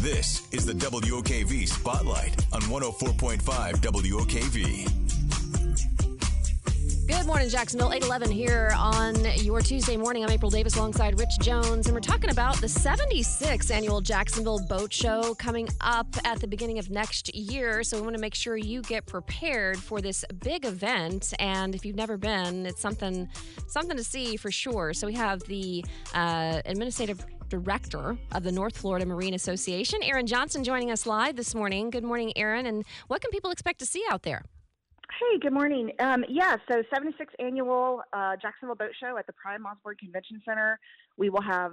This is the WOKV Spotlight on 104.5 WOKV. Good morning, Jacksonville. 8:11 here on your Tuesday morning. I'm April Davis alongside Rich Jones, and we're talking about the 76th Annual Jacksonville Boat Show coming up at the beginning of next year. So we want to make sure you get prepared for this big event. And if you've never been, it's something to see for sure. So we have the administrative director of the North Florida Marine Association, Erin Johnson, joining us live this morning. Good morning, Erin. And what can people expect to see out there? Hey, good morning. So 76th Annual Jacksonville Boat Show at the Prime Osborn Convention Center. We will have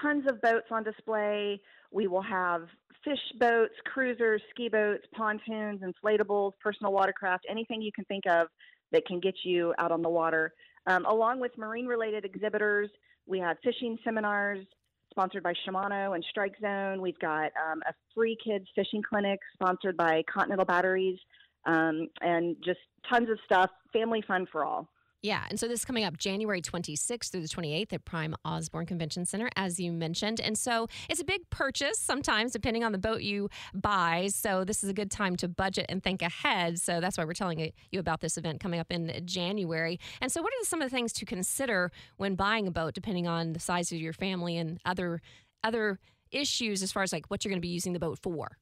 tons of boats on display. We will have fish boats, cruisers, ski boats, pontoons, inflatables, personal watercraft, anything you can think of that can get you out on the water. Along with marine-related exhibitors, we have fishing seminars, sponsored by Shimano and Strike Zone. We've got a free kids fishing clinic sponsored by Continental Batteries, and just tons of stuff, family fun for all. Yeah, and so this is coming up January 26th through the 28th at Prime Osborn Convention Center, as you mentioned. And so it's a big purchase sometimes, depending on the boat you buy. So this is a good time to budget and think ahead. So that's why we're telling you about this event coming up in January. And so what are some of the things to consider when buying a boat, depending on the size of your family and other issues as far as like what you're going to be using the boat for?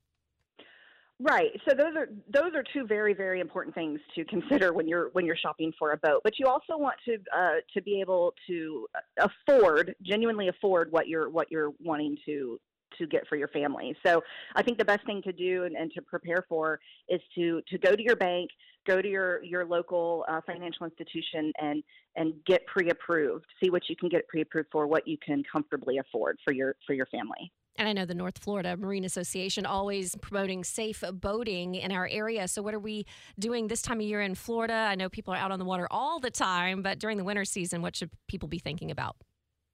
Right. So those are two very, very important things to consider when you're shopping for a boat. But you also want to be able to genuinely afford what you're wanting to get for your family. So I think the best thing to do and to prepare for is to go to your bank, go to your local financial institution and get pre-approved. See what you can get pre-approved for, what you can comfortably afford for your family. And I know the North Florida Marine Association always promoting safe boating in our area. So what are we doing this time of year in Florida? I know people are out on the water all the time, but during the winter season, what should people be thinking about?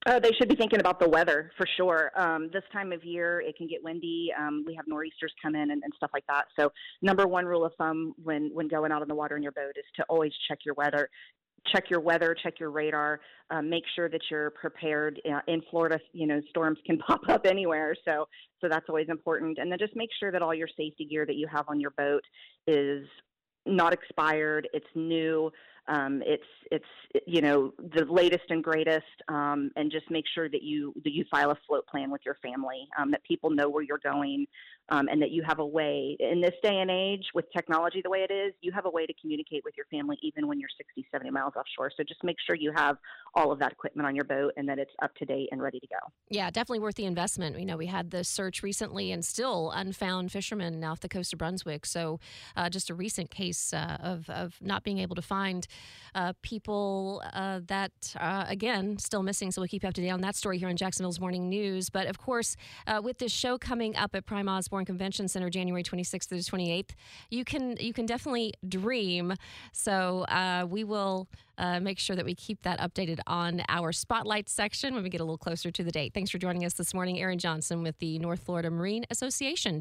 Oh, they should be thinking about the weather for sure. This time of year, it can get windy. We have nor'easters come in and stuff like that. So number one rule of thumb when going out on the water in your boat is to always check your weather. Check your radar, make sure that you're prepared. In Florida, storms can pop up anywhere. So that's always important. And then just make sure that all your safety gear that you have on your boat is not expired. It's new. It's the latest and greatest. And just make sure that you file a float plan with your family, that people know where you're going, and that you have a way. In this day and age, with technology the way it is, you have a way to communicate with your family even when you're 60, 70 miles offshore. So just make sure you have all of that equipment on your boat and that it's up to date and ready to go. Yeah, definitely worth the investment. We had the search recently and still unfound fishermen off the coast of Brunswick. So just a recent case of not being able to find people that, again, still missing. So we'll keep you up to date on that story here on Jacksonville's Morning News. But, of course, with this show coming up at Prime Osborn Convention Center January 26th through the 28th, you can definitely dream. So we will make sure that we keep that updated on our Spotlight section when we get a little closer to the date. Thanks for joining us this morning, Erin Johnson with the North Florida Marine Association.